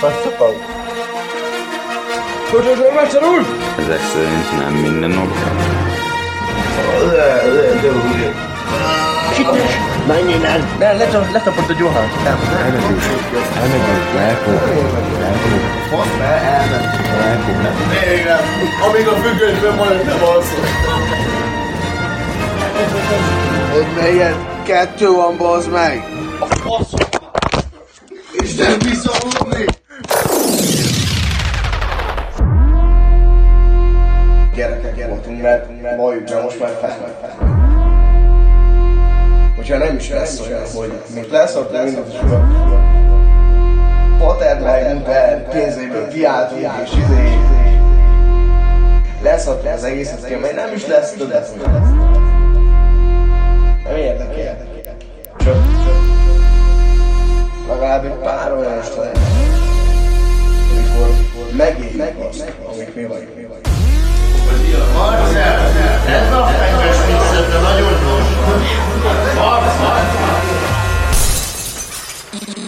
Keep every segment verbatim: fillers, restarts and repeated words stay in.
Passzapau. Kocsó Zsolmácsal úr! Ezek szerint nem minden napja. Csitás! Menj innen! Letapott a gyohát! Elmegyünk! Elmegyünk! Elmegyünk! Most már elmegyünk! Elmegyünk! Végre! Amíg a függönyben van, nem alszol! Hogy melyet? Kettő van, bazd meg! A faszom! Isten visszaludni! Gyerekek, gyerekünk, mert majdjuk, mert most már fel. Hogyha nem is lesz olyan, hogy mint lesz, ott lesz, ott is van. Patert meg, pénzéből kiáltunk, és izé... Lesz ott az egészet ki, amely nem is lesz, több lesz. Nem érdekel. Csöpp, csöpp. Legalább egy pár olyan este legyen. Amikor megéljük azt, amik mi vagyunk. Marcel, ez a fegyves mixet, de nagyon gyorsan. Marcel!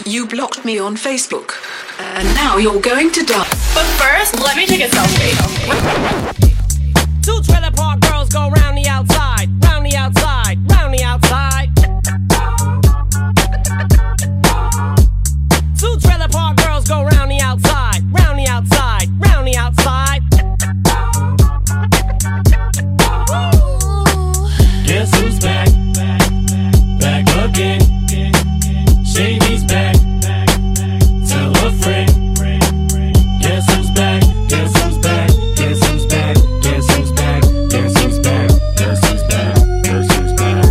You blocked me on Facebook, and now you're going to die. But first, let me take a selfie. Two trailer park girls go round the outside, round the outside, round the outside. Two trailer park girls go round the outside, round the outside, round the outside. Guess who's back, back again. Shady's back, tell a friend. Guess who's back, guess who's back, guess who's back, guess who's back, guess who's back, guess who's back, guess who's back.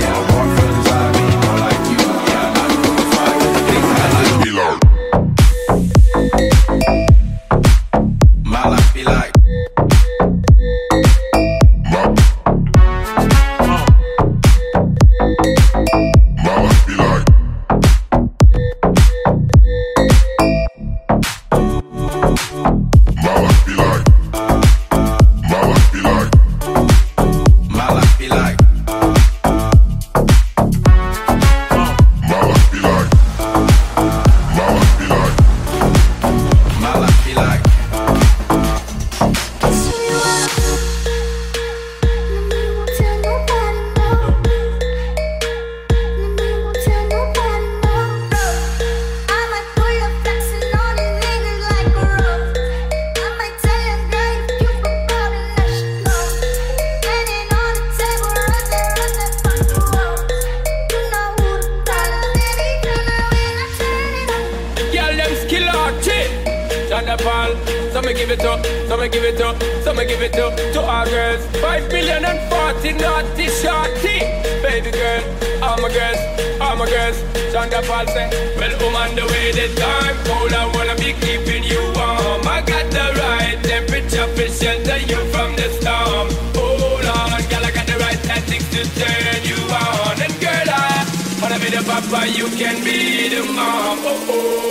Yeah. carnival. So me give it up, so me give it up, so me give it up to our girls. Five million and forty naughty shorty. Baby girl, all my girls, all my girls. Chanda Paul say, well, woman, the way the time cold, I wanna be keeping you warm. I got the right temperature to shelter you from the storm. Hold on, girl, I got the right tactics to turn you on. And girl, I wanna be the papa, you can be the mom. Oh, oh.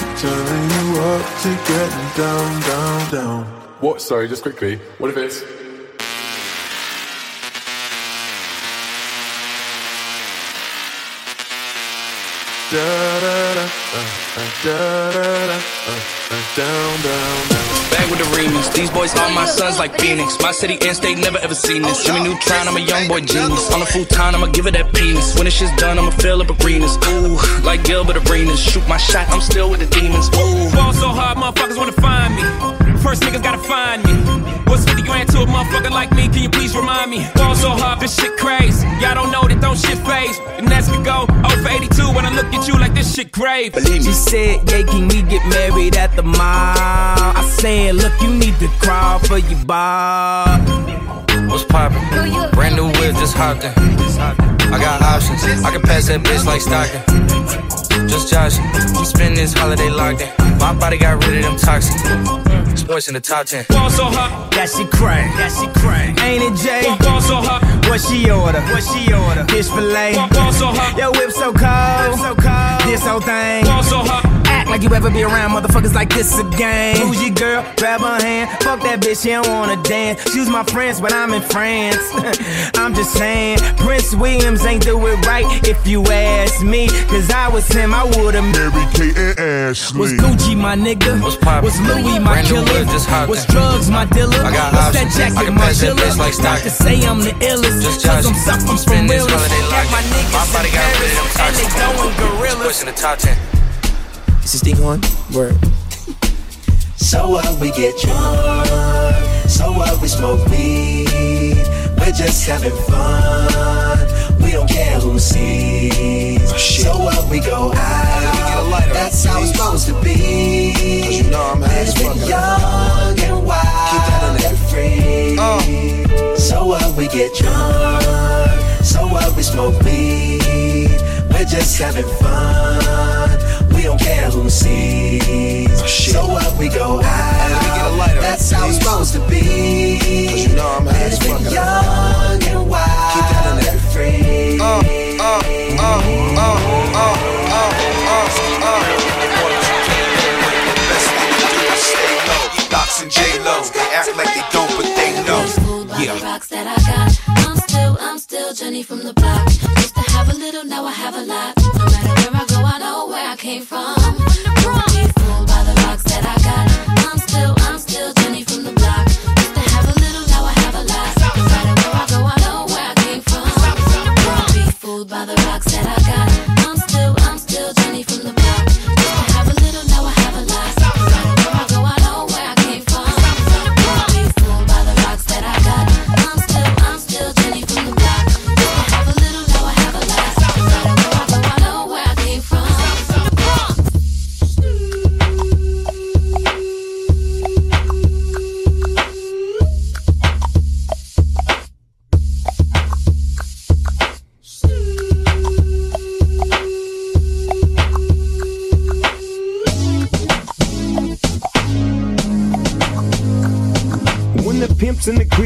I'm turning you up to get down, down, down. What? Sorry, just quickly. What if it's... Da da da, uh, da da da, uh, down, down, down. Back with the remix. These boys are my sons like Phoenix. My city and state never ever seen this. Jimmy Neutron, I'm a young boy genius. On a full time, I'ma give it that penis. When this shit's done, I'ma fill up arenas. Ooh, like Gilbert Arenas. Shoot my shot, I'm still with the demons. Ooh, fall so hard, motherfuckers wanna find me. First niggas gotta find me. What's fifty grand to a motherfucker like me? Can you please remind me? Fall so hard, this shit crazy. Y'all don't know that don't shit phase. And that's the go oh for eighty-two when I look at you like this shit grave. Believe me. She said, yeah, can we get married at the mall? I said, look, you need to crawl for your bar. What's poppin'? Brand new whip, just hopped in. I got options. I can pass that bitch like Stockton. Just Josh, we spend this holiday locked in. My body got rid of them toxins. Sports in the top ten. Ball so hot, that she crank, that she crank. Ain't it Jay? Ball so hot, what she order? What she order? Fish fillet. Ball so hot, that whip so cold, whip so cold. This whole thing. Ball so hot, act like you ever be around motherfuckers like this again. Who's your girl? Grab her hand. Fuck that bitch, she don't wanna dance. She's my friends, but I'm in France. I'm just saying, Prince Williams ain't do it right if you ask me, 'cause I was him. I would've married Kate and Ashley. Was Gucci my nigga? Was, was Louis my Brand killer? Was drugs my dealer? I got was options. That jacket I can my pass chiller? Like I can say I'm the illest, just cause I'm suffering from real. Like my niggas my body in got Paris, got and they going gorillas. Pushing the top ten. Is this thing on? Word. So what, we get drunk. So what, we smoke weed. We're just having fun. We don't care who sees. So what, we go out. That's how it's supposed to be. 'Cause you know I'm high as fuck. Young and wild and free. Oh. So what, we get drunk. So what, we smoke weed. We're just having fun. We don't care who sees. So what, we go out. That's how it's supposed to be. 'Cause you know I'm high as fuck. Young and wild and free. Oh, oh, oh, oh, oh, oh, oh, oh. Box and J-Lo, they act like they don't, but they know. Yeah. Rocks that I got. I'm still, I'm still Jenny from the block. Used to have a little, now I have a lot. No matter where I go, I know where I came from. Fooled by the rocks that I got. I'm still, I'm still Jenny from the block. Used to have a little, now I have a lot. No matter where I go, I know where I came from. Fooled by the rocks that I got. I'm still, I'm still Jenny from the block. Used to have a little, now I have a lot. No matter where I go, I know where I came from. Fooled by the rocks that I got. I'm still, I'm still Jenny from the block. Used to have a little, now I have a lot.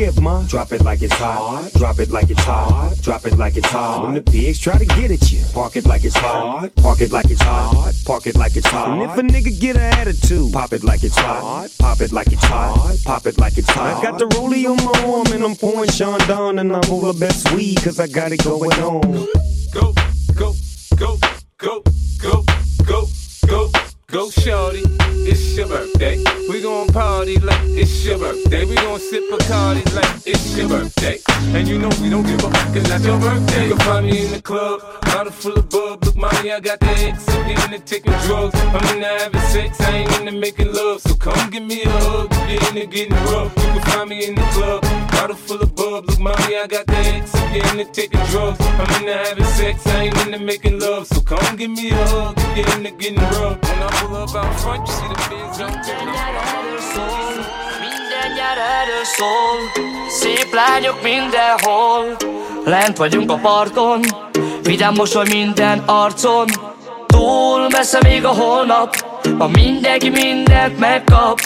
crib, ma. Drop it like it's hot. Drop it like it's hot. Drop it like it's hot. When the pigs try to get at you, park it like it's hot. Park it like it's hot. Park it like it's hot. And if a nigga get an attitude, pop it like it's hot. Pop it like it's hot. Pop it like it's hot. I got the rollie on my arm and I'm pouring Sean Don and I'm over best weed cause I got it going on. Go, go, go, go, go, go, go, go, shorty. It's your birthday. We gon' party like it's your birthday. We gon' sip Bacardi like it's your birthday. And you know we don't give a fuck, it's not your birthday. You can find me in the club, bottle full of bub. Look, mommy, I got the ex, I'm getting to taking drugs. I'm into having sex, I ain't into making love. So come give me a hug, you're into getting rough. You can find me in the club, bottle full of bub. Look, mommy, I got the ex, I'm getting to taking drugs. I'm into having sex, I ain't into making love. So come give me a hug, you're into getting rough. When I pull up out front, you see the minden gyere erről szól, szép lányok mindenhol. Lent vagyunk a parton, vidám mosoly minden arcon. Túl messze még a holnap, ha mindenki mindent megkap.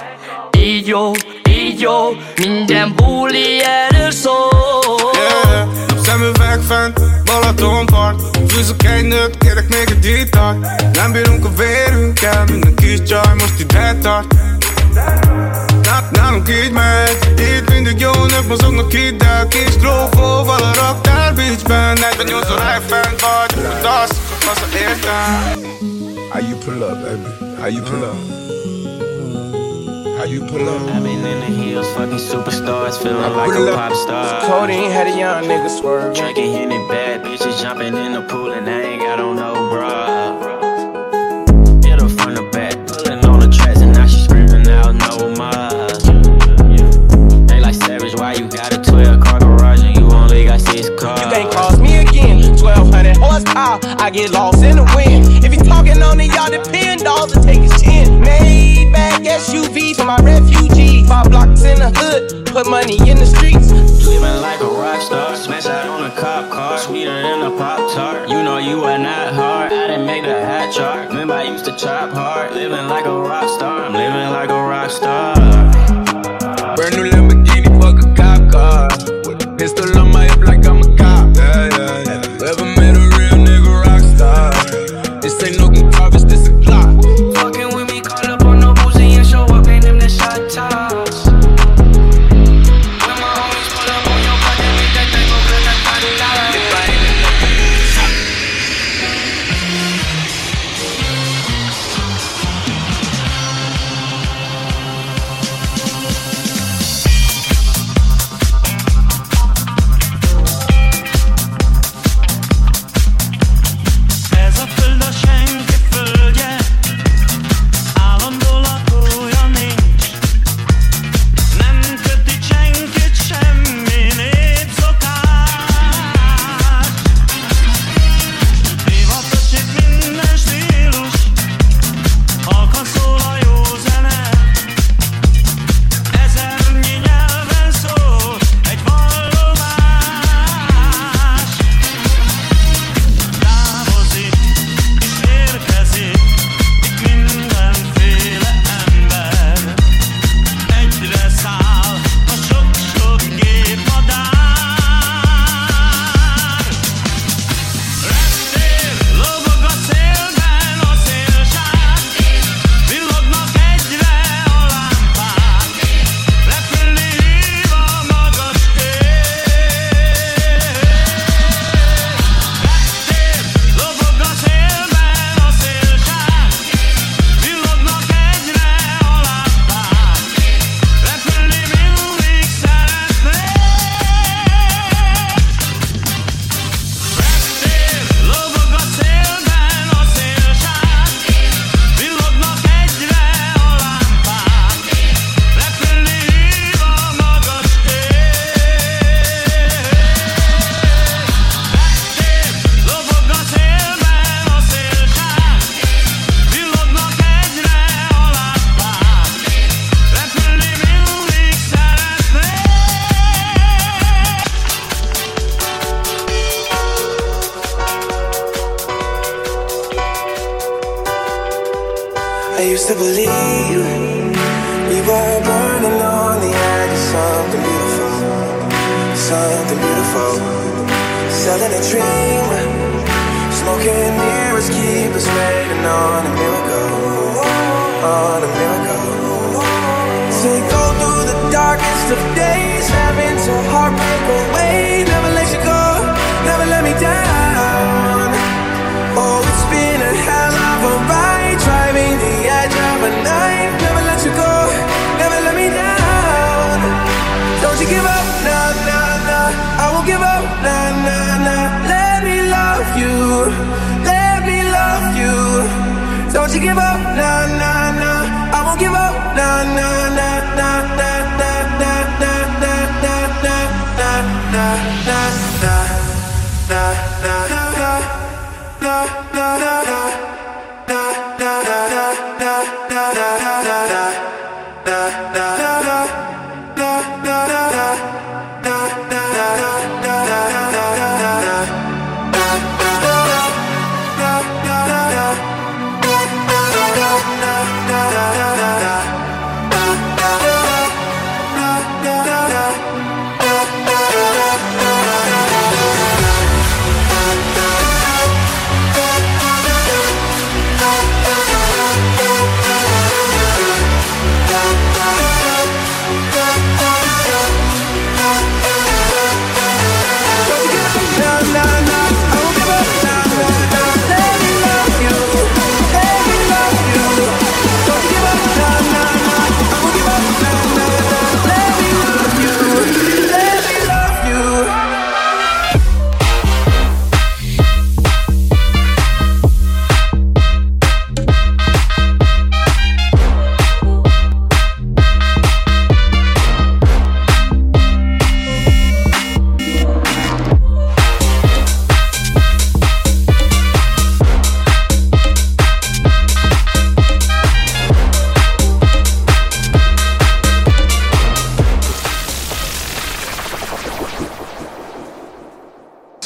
Így jó, így jó, minden buli erről szól. Yeah, napszemüveg fent, Balatonpart. Fűzök egy nőt, kérek még egy italt. Nem bírunk a vérünkkel, minden kis csaj most ide tart. Hát nálunk így megy, itt mindig jó nők mozognak itt, de a kis grófóval a raktár beachben. negyvennyolc óráig fent vagy, ott alszok, a fasza értem. How you pull up, baby? How you pull up? How you pull up? I've been in the heels, fucking superstars, feeling like a pop star. Codeine had a young nigga swerve. Drinking in it bad, bitches jumping in the pool, and I ain't got on no bra. Hit her from the back, pulling on the tracks, and now she screaming out no more. They like savage, why you got a twelve car garage and you only got six cars? You can't cross me again, twelve hundred horsepower, I get lost in the wind. If you talking on it, y'all depend, dolls to take his chin. Maybach S U V for my refugees. Five blocks in the hood, put money in the streets. Living like a rock star, smash out on a cop car. Sweeter than a Pop-Tart, you know you are not hard. I didn't make the hot chart, remember I used to chop hard. Living like a rock star, I'm living like a rock star. Brand new Lamborghini, fuck a cop car. With a pistol on my hip like I'm a cop. Yeah, yeah, yeah. Ever met a real nigga rock star? This ain't no comparison. Believe we were burning on the edge of something beautiful. phone, selling a dream, smoking mirrors keep us waiting on a miracle, on a miracle. To go through the darkest of days, having to heartbreak away, never let you go, never let me down. Oh, it's been a hell of a ride, driving the edge of a knife, never let you go, never let me down. Don't you give up, nah, nah. I won't give up, nah, nah, nah. Let me love you, let me love you. Don't you give up, nah, nah, nah. I won't give up, nah, nah, nah, nah, nah, nah, nah, nah, nah, nah, nah, nah, nah, nah, nah, nah, nah.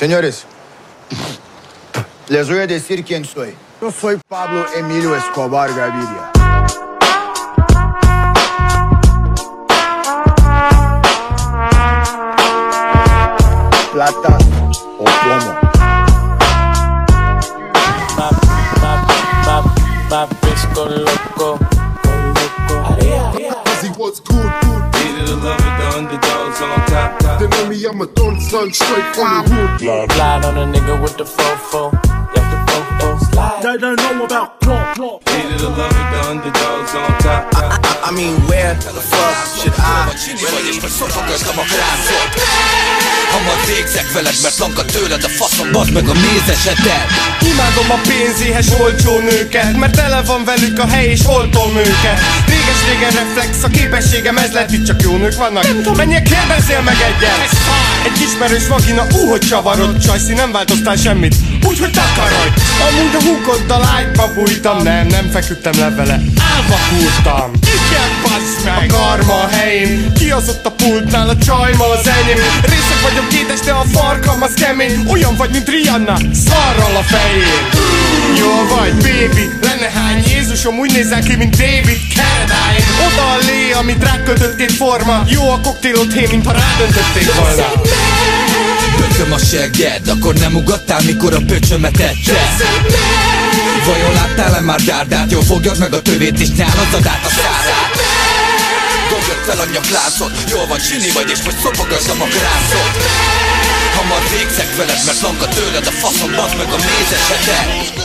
Señores, les voy a decir quién soy. Yo soy Pablo Emilio Escobar Gaviria. Plata o plomo. Pap, pap, pap, papis con loco, con loco. Area, area. What's good, good. Needed a love with the underdogs on top, top. They know me, I'm a thorn son, straight from the hood. Slide on a nigga with the fofo, yeah, the fofo slide. They don't know about plot, plot. Needed a love with the underdogs on top, top. I, I, I mean, where the fuck should I really fogasztam a krácot? Hamar végzek veled, mert lankad tőled a faszom, bazd meg a mézesedet. Imádom a pénzéhes olcsó nőket, mert tele van velük a hely és oltom őket. Réges-régen reflex, a képességem ez lett, itt csak jó nők vannak. Nem tudom, menjél, kérdezzél meg egyet. Egy ismerős vagina, ú, hogy csavarod, csajszi, nem változtál semmit, úgyhogy takarodj. Amúgy a húkoddal ágyba bújtam, nem, nem feküdtem le vele, álva kúrtam. Igen, bassz meg, a karma a helyén, ki az ott a pultnál, a csajma az enyém. Részek vagyok kétes, de a farkam az kemény, olyan vagy, mint Rihanna, szarral a fején. Jól vagy, baby, lenne hány Jézusom, úgy nézel ki, mint David Carradine. Oda a lé, amit rád kötöttél forma, jó a koktélod hé, mintha rádöntöttél volna. Pököm a segged, akkor nem ugattál, mikor a pöcsömet etted. Vajon láttál-e már gárdát? Jól fogjad meg a tövét és nyálazzad át a szárát. Dobjad fel a nyakláncot, jól van, csini vagy és most szopogassam a gráncot. Hamar végzek veled, mert lanka tőled a faszom, bazd meg a mézesedet.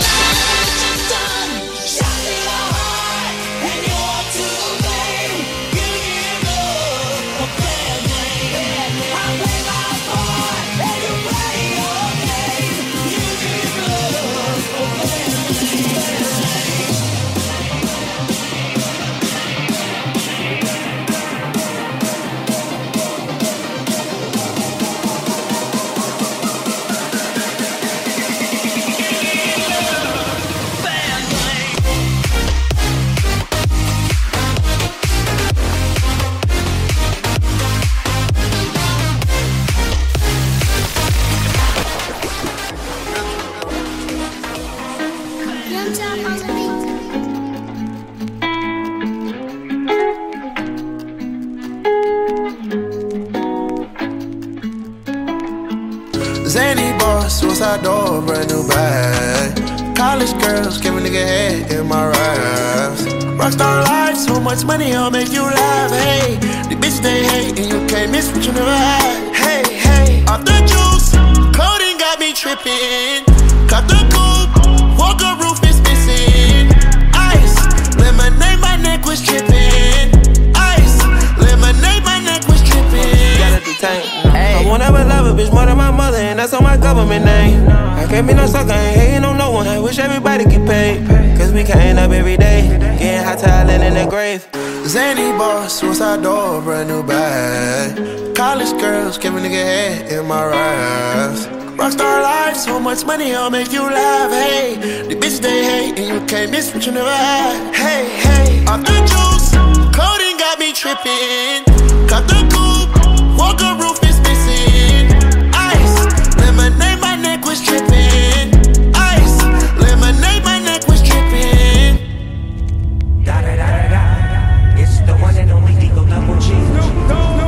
Zany boss, suicide door, brand new bag. College girls, give a nigga head in my raps. Rockstar life, so much money, I'll make you laugh. Hey, the bitches they hate, and you can't miss what you never had. Hey, hey, off the juice, coding got me tripping. Cut the coupe, Walker roof is missing. Ice, lemonade, my neck was tripping. Ice, lemonade, my neck was tripping. Gotta detain. I won't ever love a bitch more than my mother, and that's on my government name. I can't be no sucker, ain't hating on no one. I wish everybody get paid, cause we can't up every day, getting hot talent in the grave. Zany boss, suicide door, brand new bag. College girls, give a nigga head in my raps. Rockstar life, so much money, I'll make you laugh. Hey, the bitches they hate, and you can't miss what you never had. Hey, hey, off the juice, coding got me tripping. Cut the coupe, Walker roof is missing. Ice, lemonade, my neck was tripping. Ice, lemonade, my neck was tripping. Da da da da da. It's the one and only Deagle Double G. No, no, no,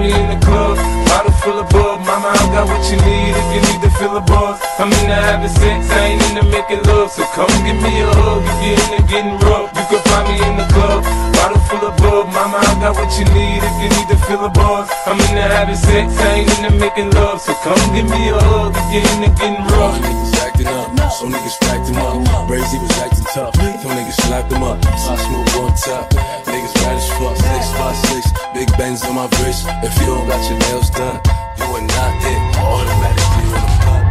in the club, bottle full of bug. Mama, I got what you need if you need to fill a buzz. I'm into having sex, I ain't into making love. So come give me a hug if you're into getting rough. You can find me in the club, bottle full of bug. Mama, I got what you need if you need to fill a buzz. I'm into having sex, I ain't into making love. So come give me a hug if you're into getting rough. Niggas acting up, some niggas stacked him up. Brazy was acting tough, some niggas slapped him up. So I smoked one top, niggas right as fuck. Six five six. Big bangs on my wrist. If you don't got your nails done, you are not it. Automatically on the pop.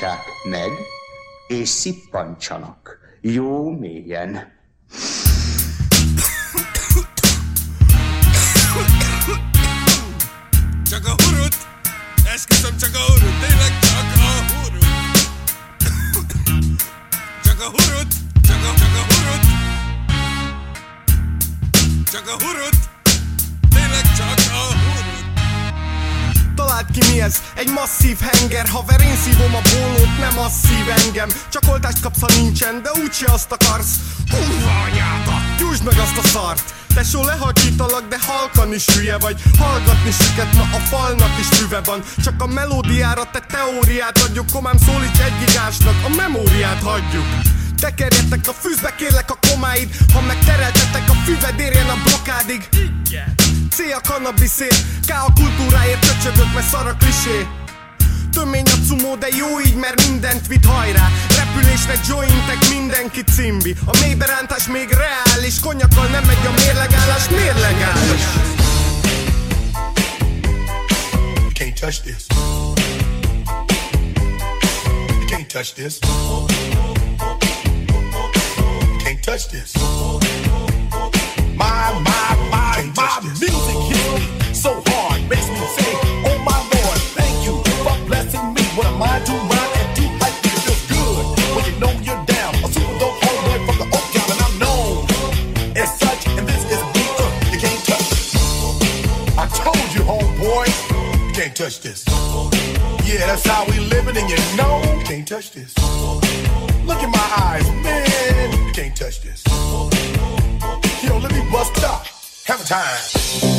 Tartsák meg, és szippantsanak jó mélyen. Csak a hurut, esküszöm, csak a hurut, tényleg csak a hurut. Csak a hurut, csak a, csak a hurut. Csak a hurut, tényleg csak a hurut. Találd ki, mi ez? Egy masszív henger. Haver, én szívom a bólót, nem asszív engem. Csak oltást kapsz, ha nincsen, de úgyse azt akarsz. Húva anyádat, gyújtsd meg azt a szart. Tesó, lehalkítalak, de halkan is hülye vagy. Hallgatni süket, ma a falnak is tüve van. Csak a melódiára te teóriát adjuk. Komám, szólíts egy gigásnak, a memóriát hagyjuk. Tekerjetek a fűzbe, kérlek a komáid. Ha megtereltetek, a füved érjen a blokádig. C a kannabiszért, K a kultúráért. Töcsögök, mert szar a klisé. Tömény a cumó, de jó így, mert mindent vitt, hajrá. Repülésre jointek, mindenki cimbi. A mélyberántás még reális, konyakkal nem megy a mérlegállás, mérlegállás. You can't touch this. You can't touch this. You can't touch this. My, my, my, my music hits me so hard, makes me say, oh my Lord, thank you for blessing me. What am I doing? Can't touch this. Yeah, that's how we living, and you know can't touch this. Look in my eyes, man, you can't touch this. Yo, let me bust up, have a time.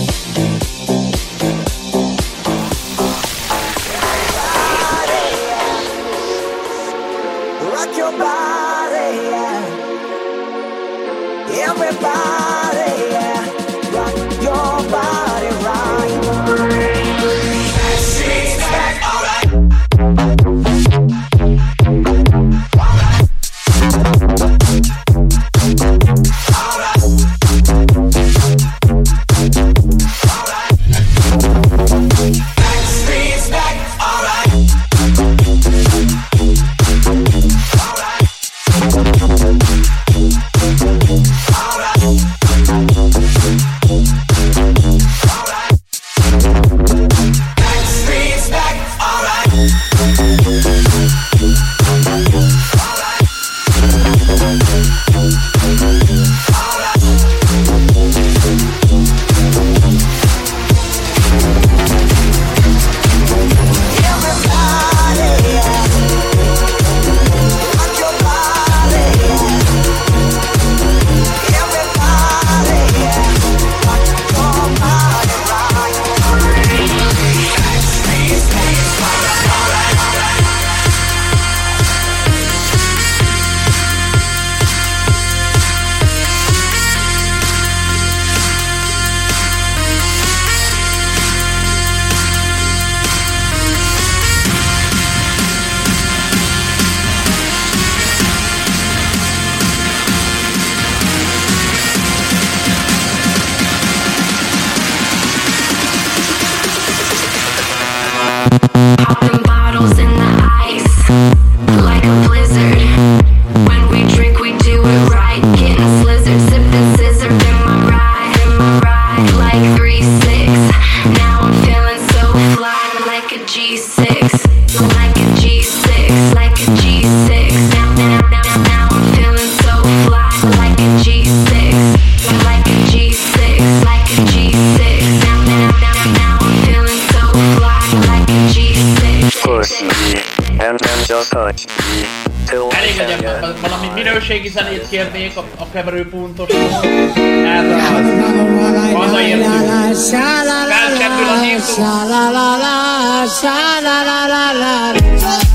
Zenét kérnék a, a keverőpontot. Ez a hazaértünk. Felcsepül a néptó. Yeah.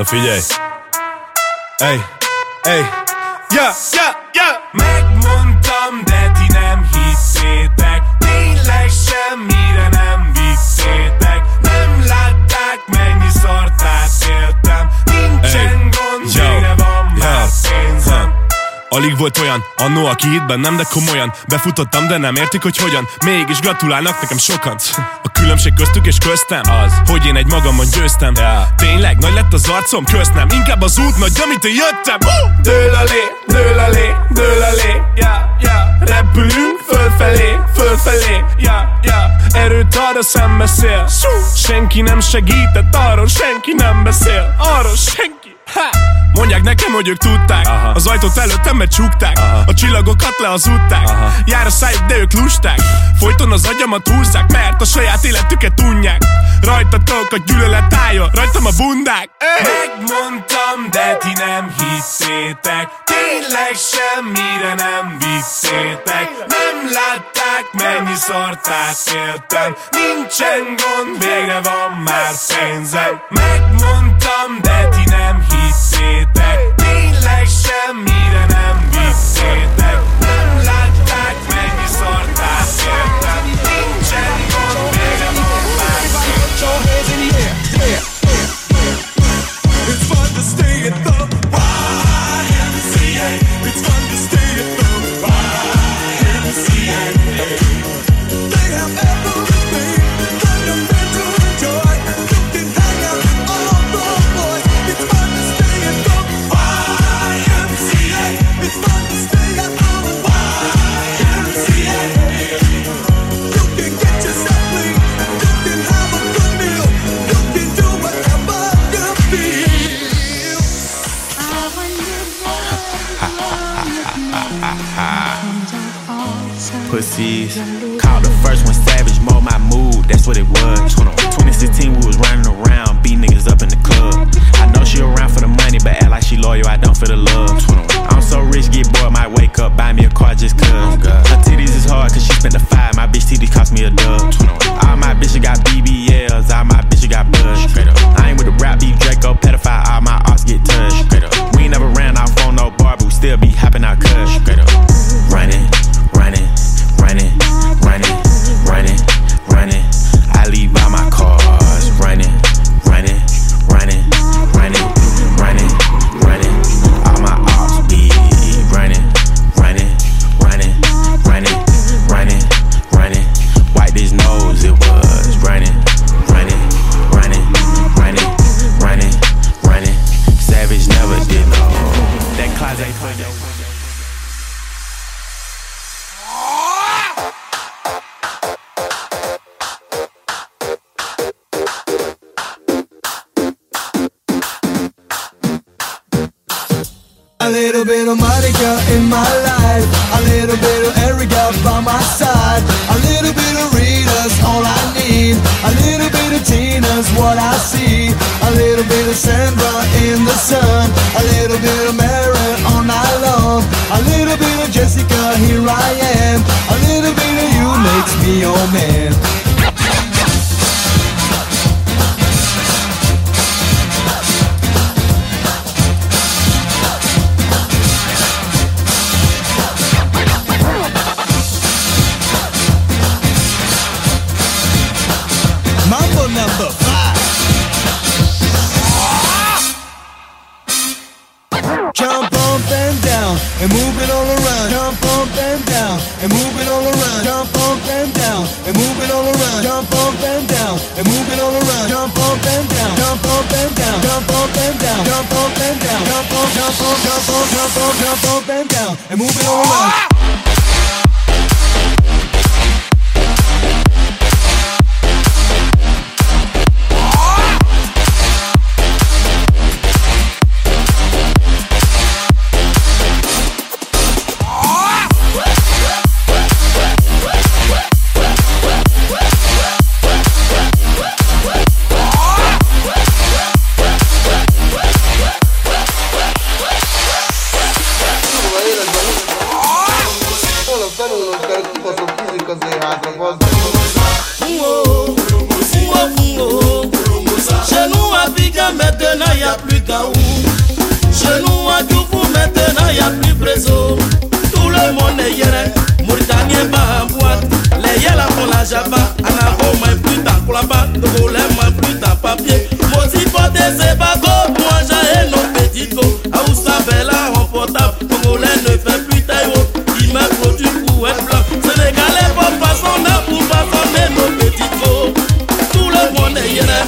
Na figyelj! Ej, ej, ja, ja, ja! Megmondtam, de ti nem hittétek, tényleg semmire nem vittétek, nem látták, mennyi szartát éltem, nincsen gond, mire van már pénzem. Alig volt olyan, annó aki hitt bennem, de komolyan befutottam, de nem értik, hogy hogyan. Mégis gratulálnak nekem sokan. A különbség köztük és köztem az, hogy én egy magamon győztem. Yeah. Tényleg nagy lett az arcom, köztem inkább az út nagy, amit én jöttem. uh! Dől a lé, dől a lé, dől a lé, yeah, yeah. Repülünk fölfelé, fölfelé, yeah, yeah. Erőt ad a szembeszél. Senki nem segített, arról senki nem beszél, arról senki. Ha! Mondják nekem, hogy ők tudták. Aha. Az ajtót előttem becsukták. Aha. A csillagokat lehazudták. Aha. Jár a szájuk, de ők lusták. Folyton az agyamat húzzák, mert a saját életüket unják. Rajtatok a gyűlölet állja, rajtam a bundák. Éh! Megmondtam, de ti nem hittétek, tényleg semmire nem vittétek, nem látták, mennyi szartát éltem, nincsen gond, végre van már pénzem. Megmondtam, de ti nem hittétek, tényleg semmire nem viszétek, nem látták, mennyi szartát értem, nincsen gond, végre van már pénzem. Pussies. Called the first one savage, mold my mood, that's what it was. Twenty sixteen we was running around, beat niggas up in the club. I know she around for the money, but act like she loyal, I don't feel the love. I'm so rich, get bored, might wake up, buy me a car just cuz. Her titties is hard, cause she spent a five, my bitch titties cost me a dub. All my bitches got B B Ls, all my bitches got buzz. I ain't with the rap beef, Draco, pedophile, all my arts get touched. We ain't never ran off on no bar, but we still be hopping out cuz. Running, running, running, running, running, running. I leave all my cars running, running, running, running, running, running. All my ops be running, running, running, running, running, running. Wipe his nose, it was running, running, running, running, running, running. Savage never did no. That closet for you. A little bit of Monica in my life, a little bit of Erica by my side, a little bit of Rita's all I need, a little bit of Tina's what I see, a little bit of Sandra in the sun, a little bit of Maren on our love, a little bit of Jessica, here I am, a little bit of you makes me your man. And move it all around, jump up and down. And move it all around, jump up and down. And move it all around, jump up and down. And move it all around, jump up and down. Jump up and down, jump up and down. Jump up and down, jump up, jump up, jump up, jump up, jump up and down. And move it all around. Oh! ne yɛrɛ Mauritanie ba boîte les yala pour la jaba ana bo mai plus ta kulaba dogo le mai plus ta papier moti porte se bago moi j'ai nos petites go au savait la en portable dogo le ne fait plus taille il m'a produit pour être blanc sénégalais pour façon là pour façonner nos petites go tout le monde est yɛrɛ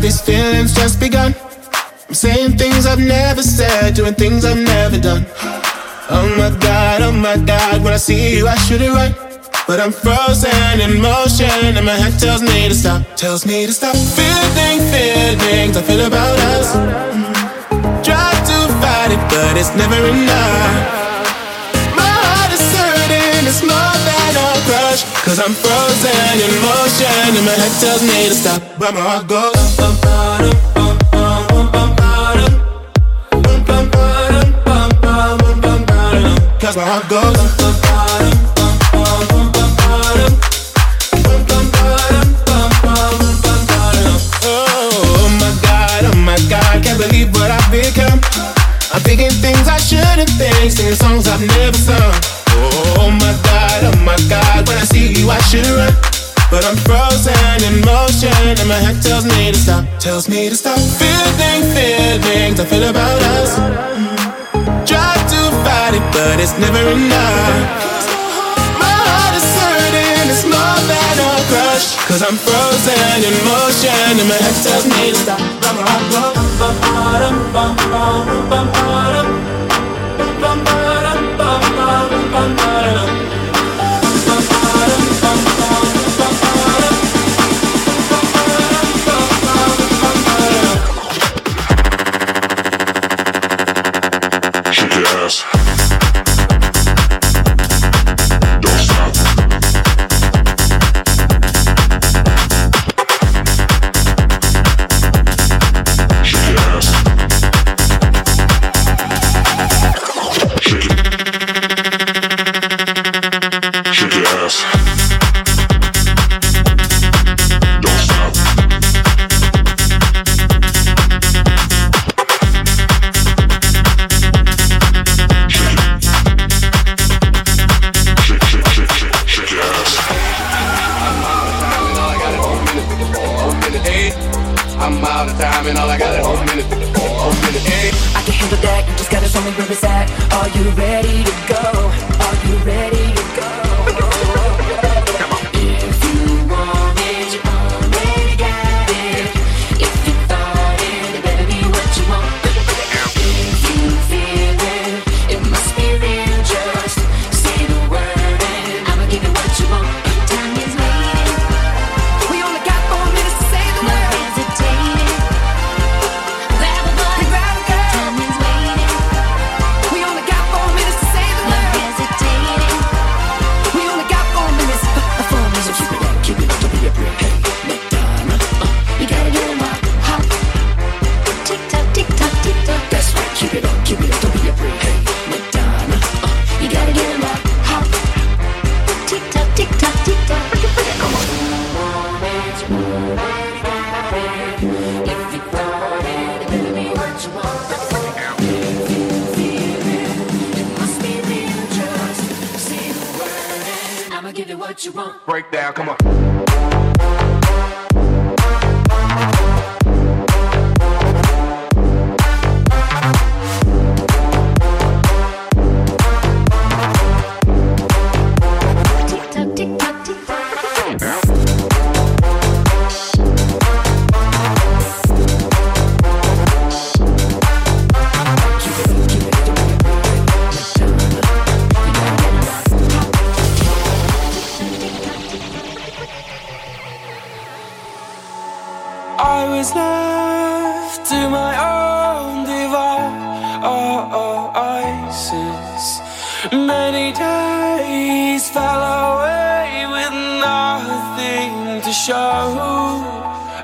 these feelings just begun. I'm saying things I've never said, doing things I've never done. Oh my God, oh my God, when I see you I should it right, but I'm frozen in motion and my head tells me to stop. Tells me to stop feeling feelings I feel about us. Try to fight it but it's never enough. My heart is hurting, it's more than a crush, 'cause I'm frozen in motion and my head tells me to stop, but my heart goes up. Cause my heart goes oh my God, oh my God, can't believe what I've become. I'm thinking things I shouldn't think, singing songs I've never sung. Oh my God, oh my God, when I see you I should run, but I'm frozen in motion and my head tells me to stop. Tells me to stop feeling feelings I feel about us. Try to fight it but it's never enough. My heart is hurting, it's more than a crush, 'cause I'm frozen in motion and my head tells me to stop. I'm a what you want. Break down, come on.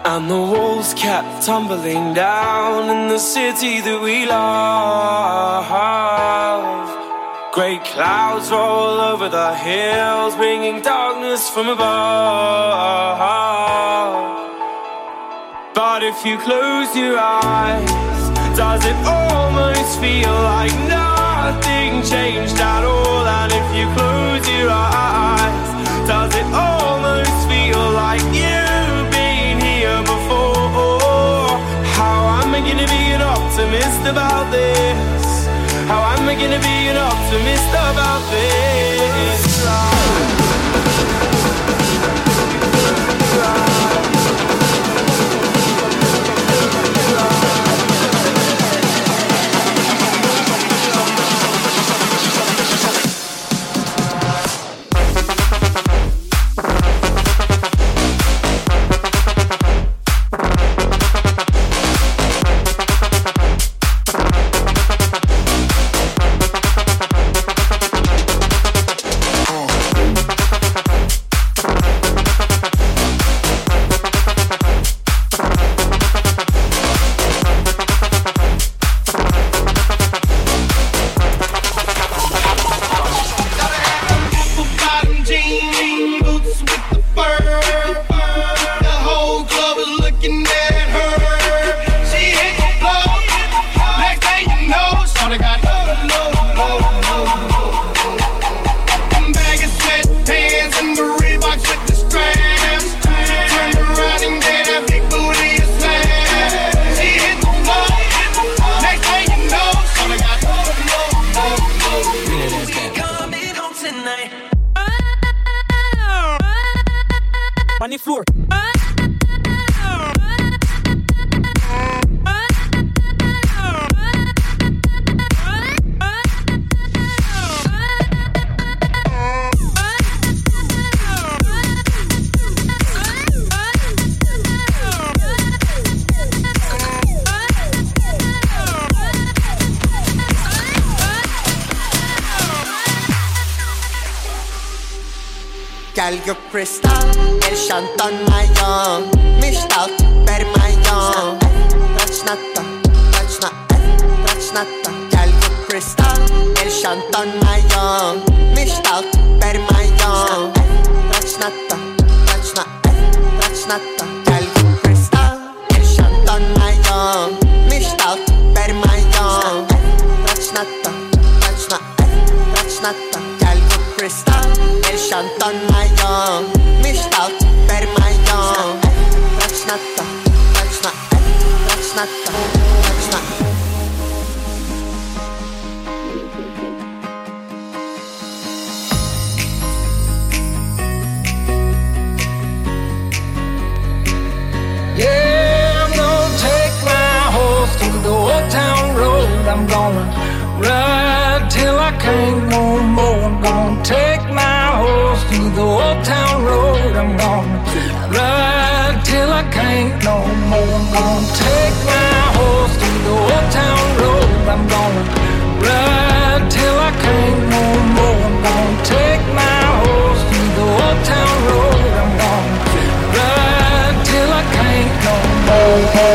And the walls kept tumbling down in the city that we love. Great clouds roll over the hills, bringing darkness from above. But if you close your eyes, does it almost feel like nothing changed at all? And if you close your eyes, does it almost feel like you've been here before? How am I gonna be an optimist about this? How am I gonna be an optimist about this? Life. Life. Yo cristal, el Chanton Mayon, Mishtalt, Bermayon. Ratsnata, ratsnata, ratsnata. Calgo cristal, el Chanton Mayon, Mishtalt, Bermayon. Ratsnata, ratsnata, ratsnata. Calgo cristal, el Chanton Mayon, Mishtalt, Bermayon. Ratsnata, ratsnata, ratsnata. Calgo cristal, el Chanton Mayon. Mishtalt per mayon. That's not the, that's not, that's not the, that's not. Yeah, I'm gonna take my horse to the old town road. I'm gonna ride till I can't no more. I'm gonna take my horse to the old town road. I'm gonna ride till I can't no more. I'm gonna take my horse to the old town road. I'm gonna ride till I can't no more. I'm gonna take my horse to the old town road. I'm gonna ride till I can't no more. Yeah, I'm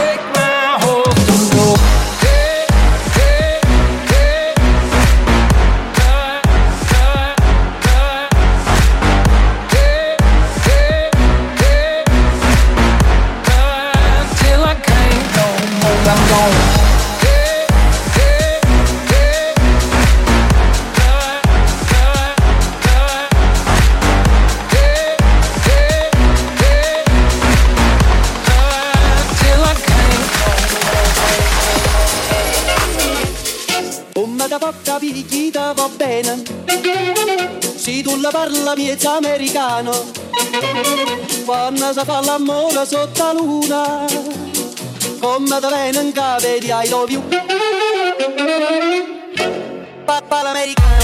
take my horse to go. Hey, hey, hey. capire chi ti va bene. Se tu la parla miezza americano, quando si fa l'amore sotto la luna, come te viene in capo di I love you. Papà l'americano.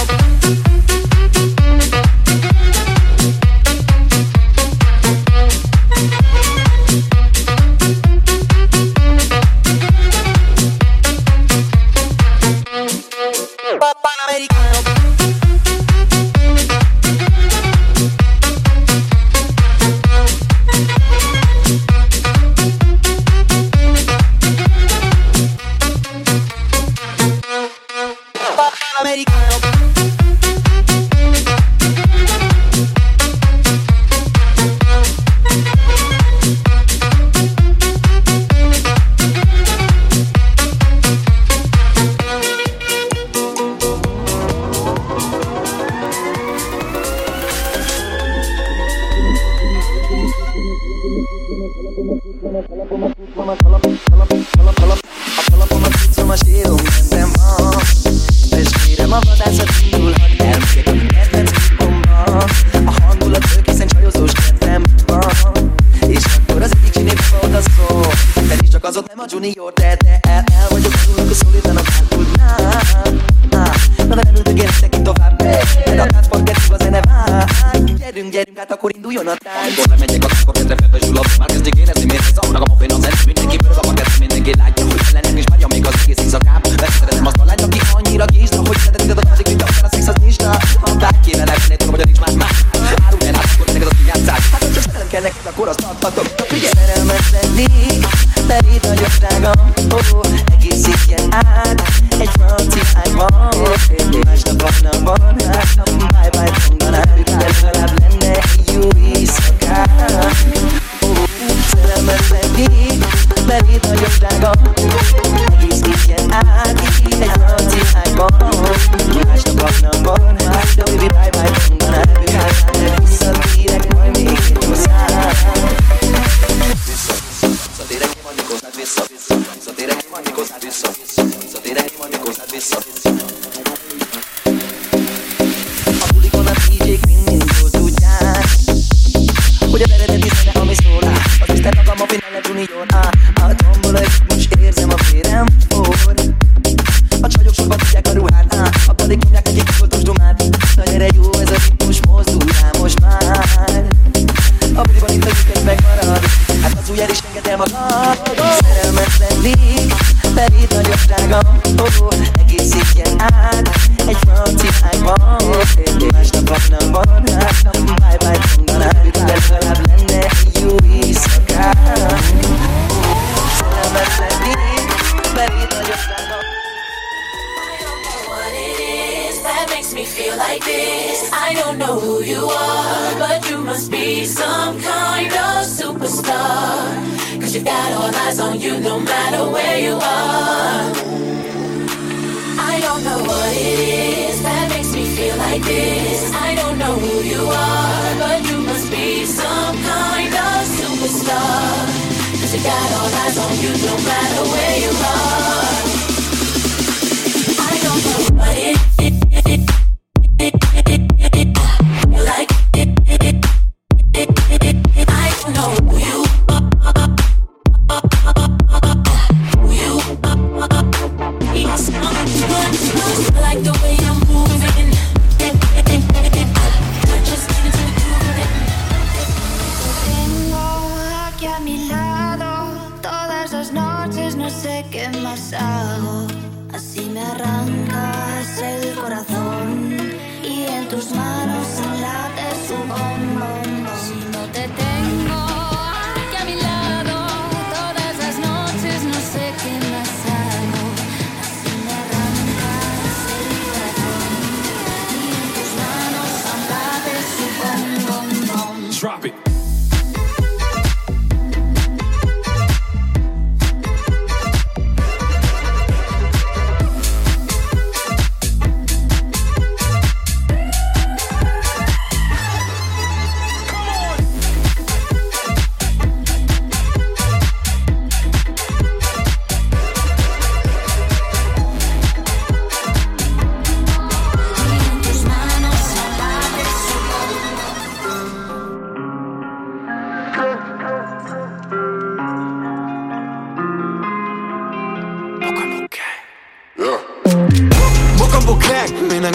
A mi lado, todas las noches, no sé qué más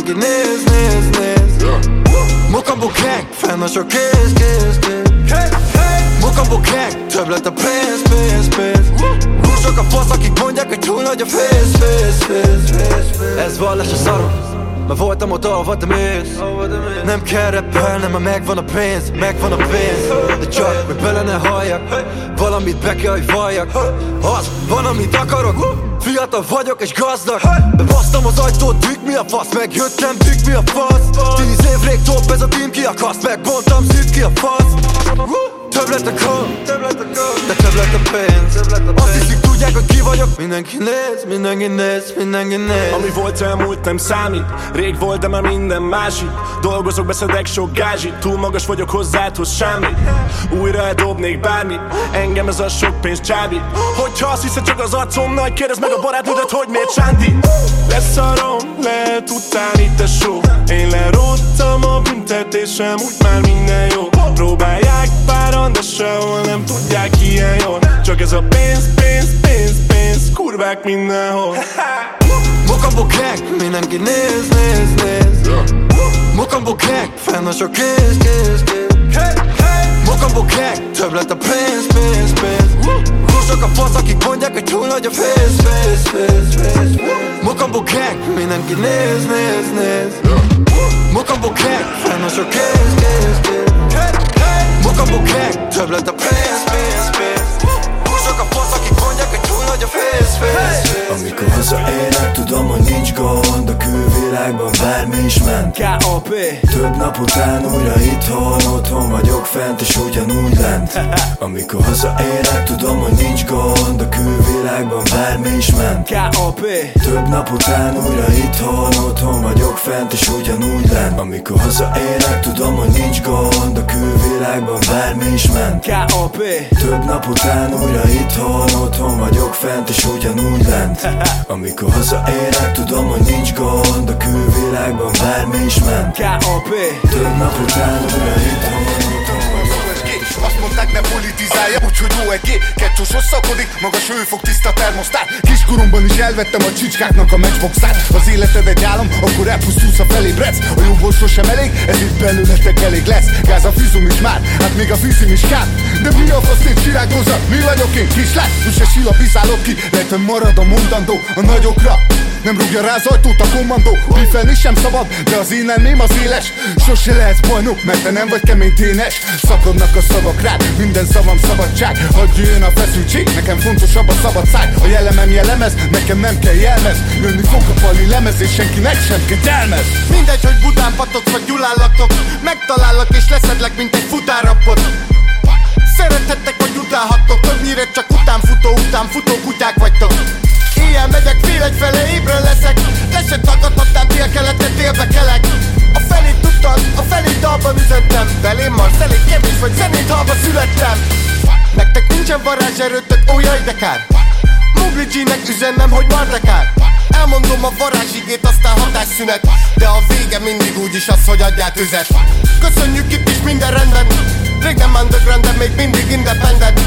mindenki néz, néz, néz. Mokabó kek, fenn a sok kész, kész, kész. Mokabó kek, több lett a pénz, pénz, pénz. Húzsok a fasz, akik mondják, hogy túl nagy a fész, fész, fész, fész. Ez vallás a szarom, mert voltam ott, ahova te mész. Nem kell rappelnem, mert megvan a pénz, megvan a pénz. De csak, hogy bele ne halljak, valamit be kell, hogy valljak. Az van, amit akarok, fiatal vagyok és gazdag. Bebasztam az ajtót, tükk mi a fasz, megjöttem, tükk mi a fasz. Tíz év rég top, ez a bím kiakaszt, megbontam, szűk ki a fasz. Több lett a kom, de több lett a pénz. Azt hiszik, tudják, hogy ki vagyok. Mindenki néz, mindenki néz, mindenki néz. Ami volt, elmúlt, nem számít. Rég volt, de már minden másik. Dolgozok, beszedek sok gázsit. Túl magas vagyok hozzád, semmit. Újra eldobnék bármit. Engem ez a sok pénz csábít. Hogyha azt hiszed, csak az arcom nagy, kérdezd meg a barátnődet, hogy miért Sándi. Leszarom, lehet utáni, tesó. Én leróttam a büntetésem, úgy már minden jó. Próbálják páran, de sehol nem tudják ilyen jól. Csak ez a pénz, pénz, pénz, pénz, kurvák mindenhol. Mokabó kek, mindenki néz, néz, néz. Mokabó kek, fenn a sok kész, kész, kész. Mokabó kek, több lett a pénz, pénz, pénz. Húzsok a fasz, akik mondják, hogy túl nagy a fész, fész, fész, fész. Mokabó kek, mindenki néz, néz, néz. Mokabó kek, fenn a sok kész, kész, kész. Mokabó kek, több lett a pénz, pénz, pénz. Húzsok a fasz, akik mondják, hogy túl nagy a fész, fész, fész. Amikor hazaérek, tudom, hogy nincs gond. A külvilágban bármi is ment. ká o pé Több nap után újra itthon, otthon vagyok fent és ugyanúgy lent. Amikor hazaérek, tudom, hogy nincs gond. A külvilágban bármi is ment. ká o pé Több nap után újra itthon, otthon vagyok fent és ugyanúgy lent. Amikor hazaérek, tudom, hogy nincs gond. A külvilágban bármi is ment. ká o pé Több nap után újra itthon, otthon vagyok fent és ugyanúgy lent. Amikor hazaérek, tudom, hogy nincs gond. A külvilágban bármi is ment. ká o pé Több nap után újra itthon. Azt mondták, ne politizálja, úgyhogy o e gé kettősos szakodik, magas hő fog, tiszta termosztát. Kiskoromban is elvettem a csicskáknak a matchboxát. Az életed egy álom, akkor elpusztulsz, a felébredsz. A jóból sosem elég, ezért belőletek elég lesz. Gáz a fűzöm is már, hát még a fűzim is kár. De mi a fasz, én virágozom, mi vagyok én, kislány? Úgyse sila bizálok ki, lehet, hogy marad a mondandó a nagyokra. Nem rúgja rá az ajtót a kommandó. Bifelni sem szabad, de az én elmém az éles. Sose lehetsz bajnok, mert te nem vagy kemény ténes. Szakadnak a szavak rád, minden szavam szabadság. Hagyj jön a feszültség, nekem fontosabb a szabadság. A jellemem jellemez, nekem nem kell jelmez. Jönni fog a pali lemez, és senkinek sem kegyelmez. Mindegy, hogy Budán patok vagy Gyulán laktok. Megtalállak és leszedlek, mint egy futárrapot. Szerethettek vagy utálhattok, többnyire csak utánfutó, utánfutó kutyák vagytok. Éjjel megyek, fél egyfele ébren leszek. Le sem tagadhatnám, dél-keletre délbe kelek. A felét tudtad, a felét dalban üzettem. Belém marsz, elég kevés vagy, zenét halva születtem. Nektek nincsen varázserőtök, ó jaj de kár. Mubli G-nek üzennem, hogy Mardekár. Elmondom a varázsigét, aztán hatásszünet. De a vége mindig úgyis az, hogy adjál tüzet. Köszönjük, itt is minden rendben. Rég nem underground, de még mindig independent.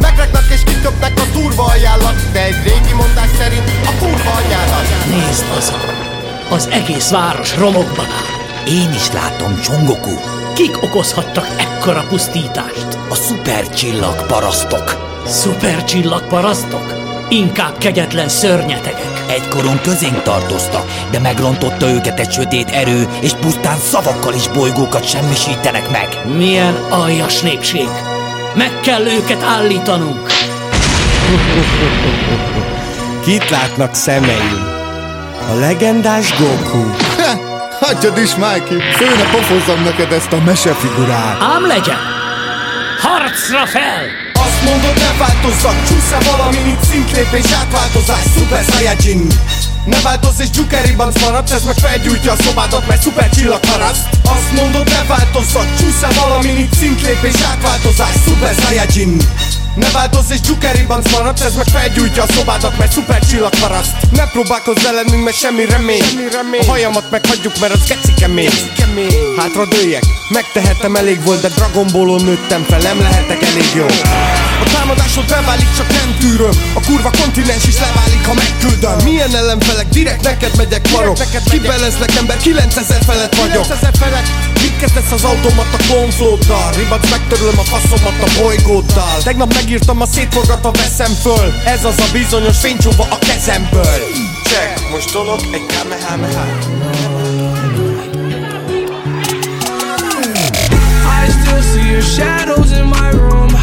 Megreknak és kitöpnek a durva ajánlat. De egy régi mondás szerint a kurva anyádat. Nézd haza, az egész város romokban áll. Én is látom, Csongoku. Kik okozhattak ekkora pusztítást? A szupercsillagparasztok. Szupercsillagparasztok? Inkább kegyetlen szörnyetegek. Egykoron közénk tartoztak, de megrontotta őket egy sötét erő, és pusztán szavakkal is bolygókat semmisítenek meg. Milyen aljas népség! Meg kell őket állítanunk! Kit látnak szemeim? A legendás Goku. Ha, hagyjad is, Mikey! Főne pofozzam neked ezt a mesefigurát. Ám legyen! Harcra fel! Azt mondod, ne változzak! Csúsz-e valamint szintlépés, átváltozás, Super Saiyajin! Ne változz és dzsukeribanc maradsz, ez meg felgyújtja a szobádat, mert szupercsillagparaszt. Azt mondod, ne változzak, csúsz-e valamin, itt szintlépés, átváltozás, Super Saiyajin. Ne változz és dzsukeribanc maradsz, ez meg felgyújtja a szobádat, mert szupercsillagparaszt. Ne próbálkozz ellenünk, mert semmi remény. semmi remény A hajamat meghagyjuk, mert az geci kemény. Hátra dőljek, megtehetem, elég volt, de Dragon Ball-on nőttem fel, nem lehetek elég jó. A támadásod beválik, csak nem tűröm. A kurva kontinens is leválik, ha megküldöm. Milyen ellenfelek, direkt neked megyek marok. Kibelezlek ember, kilencezer felett vagyok. Mit kezdesz az automata konflóddal? Ribac, megtörlöm a faszomat a bolygóddal. Tegnap megírtam, a szétforgatva veszem föl. Ez az a bizonyos fénycsóva a kezemből. Check, most dolog egy kámehámehát. I still see your shadows in my room.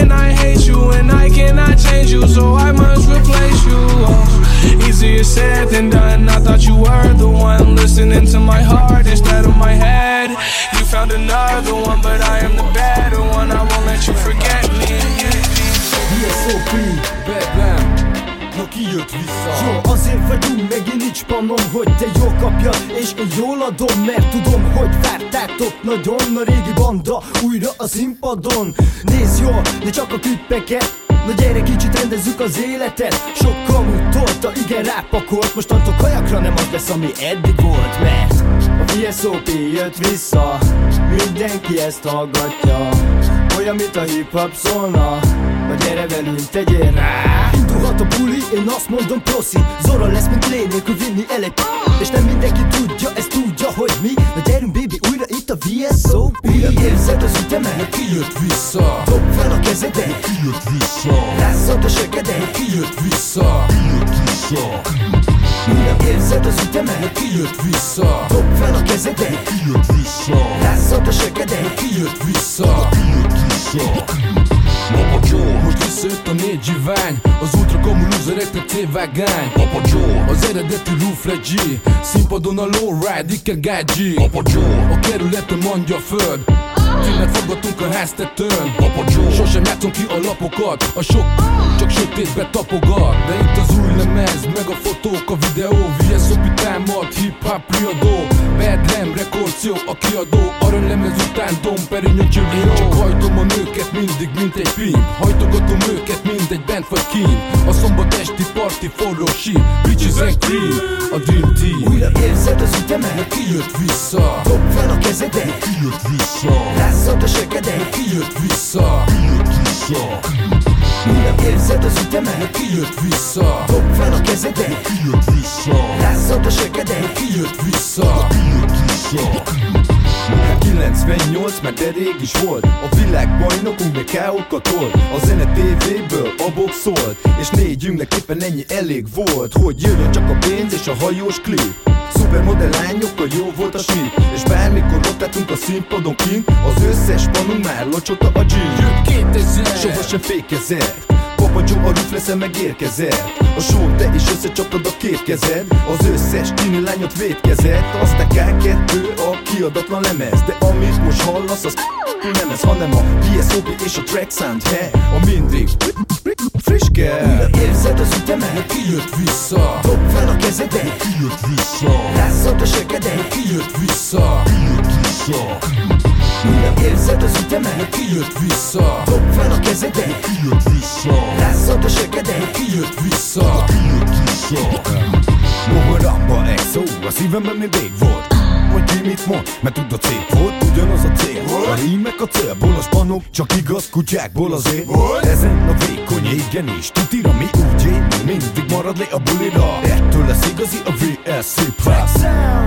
and I hate you. And I cannot change you, so I must replace you. Oh, easier said than done. I thought you were the one listening to my heart instead of my head. You found another one, but I am the better one. I won't let you forget me. We are so free, Batman. Na kijött vissza. Jó, azért vagyunk, megint nincs pannom, hogy te jól kapjad, és én jól adom, mert tudom, hogy vártátok nagyon. A régi banda újra a színpadon. Nézd jól, de csak a klippeket. Na gyere, kicsit rendezzük az életet. Sok kamut tolta, igen rápakolt. Mostantól kajakra nem az lesz, ami eddig volt, mert a vé es o pé jött vissza. Mindenki ezt hallgatja, olyan, mint a hip-hop szólna. Na gyere velünk, tegyél rá. Indulhat a buli, én azt mondom proszi. Zora lesz, mint lény nélkül vinni elég. És nem mindenki tudja, ezt tudja, hogy mi. Na gyerünk baby, újra itt a vé es o pé. Újra érzed az ütemet, na ki jött vissza. Dobd fel a kezedet, na ki jött vissza. Rázzad a segedet, na ki jött vissza. Ki jött vissza. Újra érzed az ütemet, na ki jött vissza. Dobd fel a kezedet, na ki jött vissza. Rázzad a segedet, na ki jött vissza. Ki jött vissza. Papa Joe, most visszajött a négy ivány. Az ultra komu lúzereknek tévágány. Papa Joe, az eredeti Rufle G. Színpadon a lowride, Iker Gágyi. Papa Joe, a kerülete mondja föld. Filmet forgatunk a háztetőn. Papa Joe, sosem játszom ki a lapokat. A sok csak sötétbe tapogat. De itt az új lemez, meg a fotók, a videó. vé es o pé támad, hip-hop riadó. Bedlam, rekorció, a kiadó. Aranylemez után Dom Perignon Csirió. Csak hajtom a nőket mindig, mint egy pimp. Hajtogatom őket, mindegy bent vagy kín. A szombat esti parti forró sín. Bitches and cream, a dream team. Újra érzed az ütemet, na ki jött vissza. Dobd fel a kezedet, na ki jött vissza. Rázzad a segedet, na ki jött vissza. Ki jött vissza. Újra érzed az ütemet, na ki jött vissza. Dobd fel a kezedet, na ki jött vissza. Rázzad a segedet, na ki jött vissza. Ki jött vissza. kilencvennyolc, mert de rég is volt. A világbajnokunk még ká ó-kat volt. A zene tévéből a box szólt. És négyünknek éppen ennyi elég volt. Hogy jöjjön csak a pénz és a hajós klip. Szupermodell lányokkal jó volt a sík. És bármikor ott álltunk a színpadon kint. Az összes panunk már locsolta a dzsír. Jött kétezer, soha sem fékezett. Papa Joe a rufleszen megérkezett. A show te is összecsaptad a két kezed. Az összes tini lányot vétkezett. Aztán ká kettő a kiadatlan lemez. De amit most hallasz, az nem ez, hanem a vé es o pé és a track sound. He, a mindig friss kell. Újra érzed az ütemet, na ki jött vissza. Dobd fel a kezedet, na ki jött vissza. Rázzad a segedet, na ki jött vissza. Ki jött vissza. Újra érzed az ütemet, na ki jött vissza. Dobd fel a kezedet, na ki jött vissza. Rázzad a segedet, na ki jött vissza. Ki jött vissza. Bogaramba exó, a szívemben még vég volt. Hogy ki mit mond, mert tudod szép volt, ugyanaz a cél. A rímek a célból, a spanok csak igaz kutyákból azért. Ezen a vékony égen is tutira mi úgy én, mindig marad le a bulira. Ettől lesz igazi a vé es cé Prax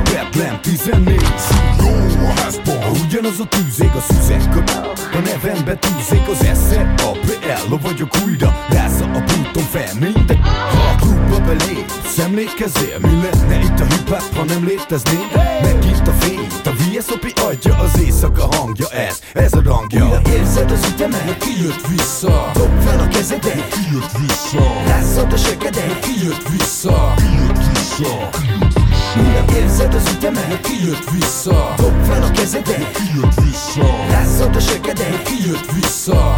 Bedlam tizennégy. Jó a házban, ha ugyanaz a tűzég a szüzekköt. A nevembe tűzék az eszer, a pé el vagyok újra. Rázza a pulton fel, mindegy. Ha a klubba belép, szemlékezél, mi lenne itt a hip-hop, ha nem léteznénk? Megint a fény, a vé es o pé adja az éjszaka hangja, ez, ez a rangja. Újra érzed az ütemet, na ki jött vissza. Dobd fel a kezedet, na ki jött vissza. Rázzad a segedet, na ki jött vissza. Ki jött vissza. Újra érzed az ütemet, na ki jött vissza. Dobd fel a kezedet, na ki jött vissza. Rázzad a segedet, na ki jött vissza.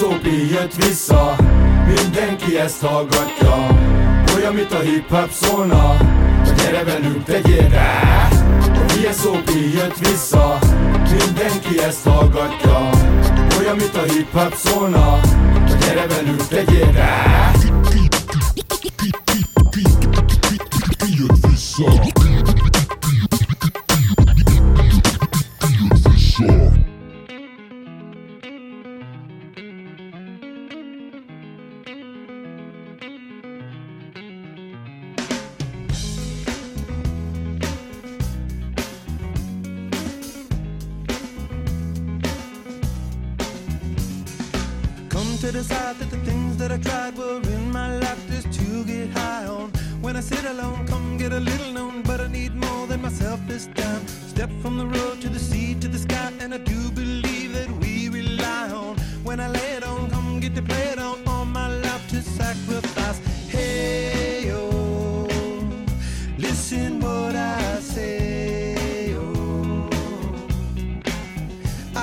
A jött vissza, mindenki ezt hallgatja, olyan, mint a hip-hop szólna, gyere velünk, tegyél rá. A V S O P jött vissza, mindenki ezt hallgatja, olyan, mint a hip-hop szólna, gyere velünk, tegyél rá. Ki jött vissza? To decide that the things that I tried were in my life just to get high on. When I sit alone, come get a little known, but I need more than myself this time. Step from the road to the sea to the sky, and I do believe that we rely on. When I lay it on, come get to play it on, all my life to sacrifice. Hey, oh, listen what I say, oh,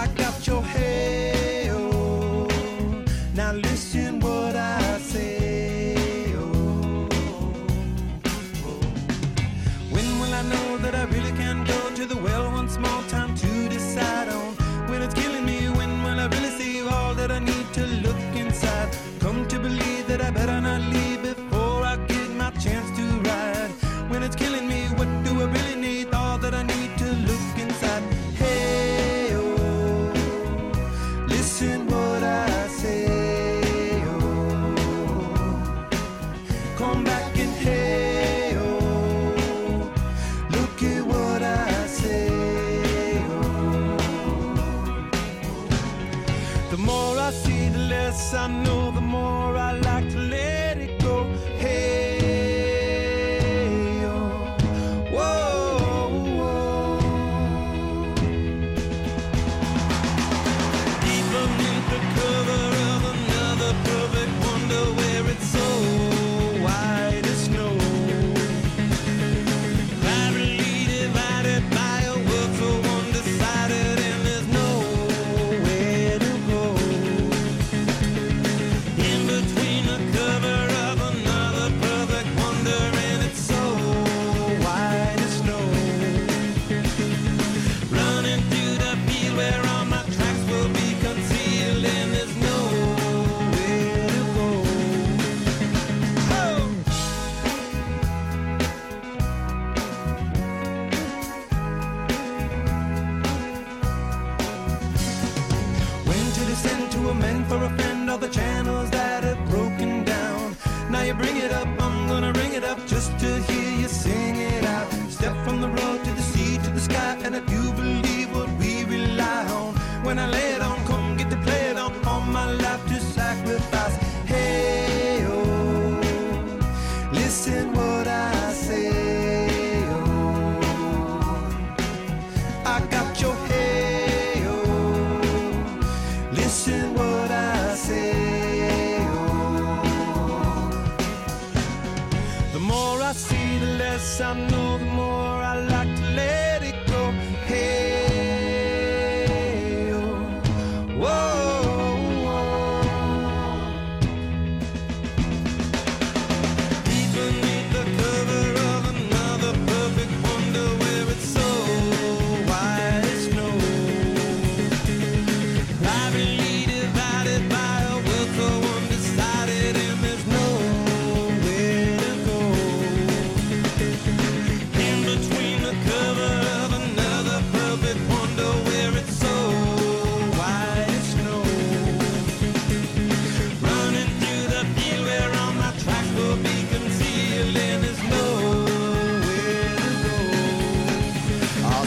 I got your head.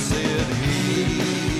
Said he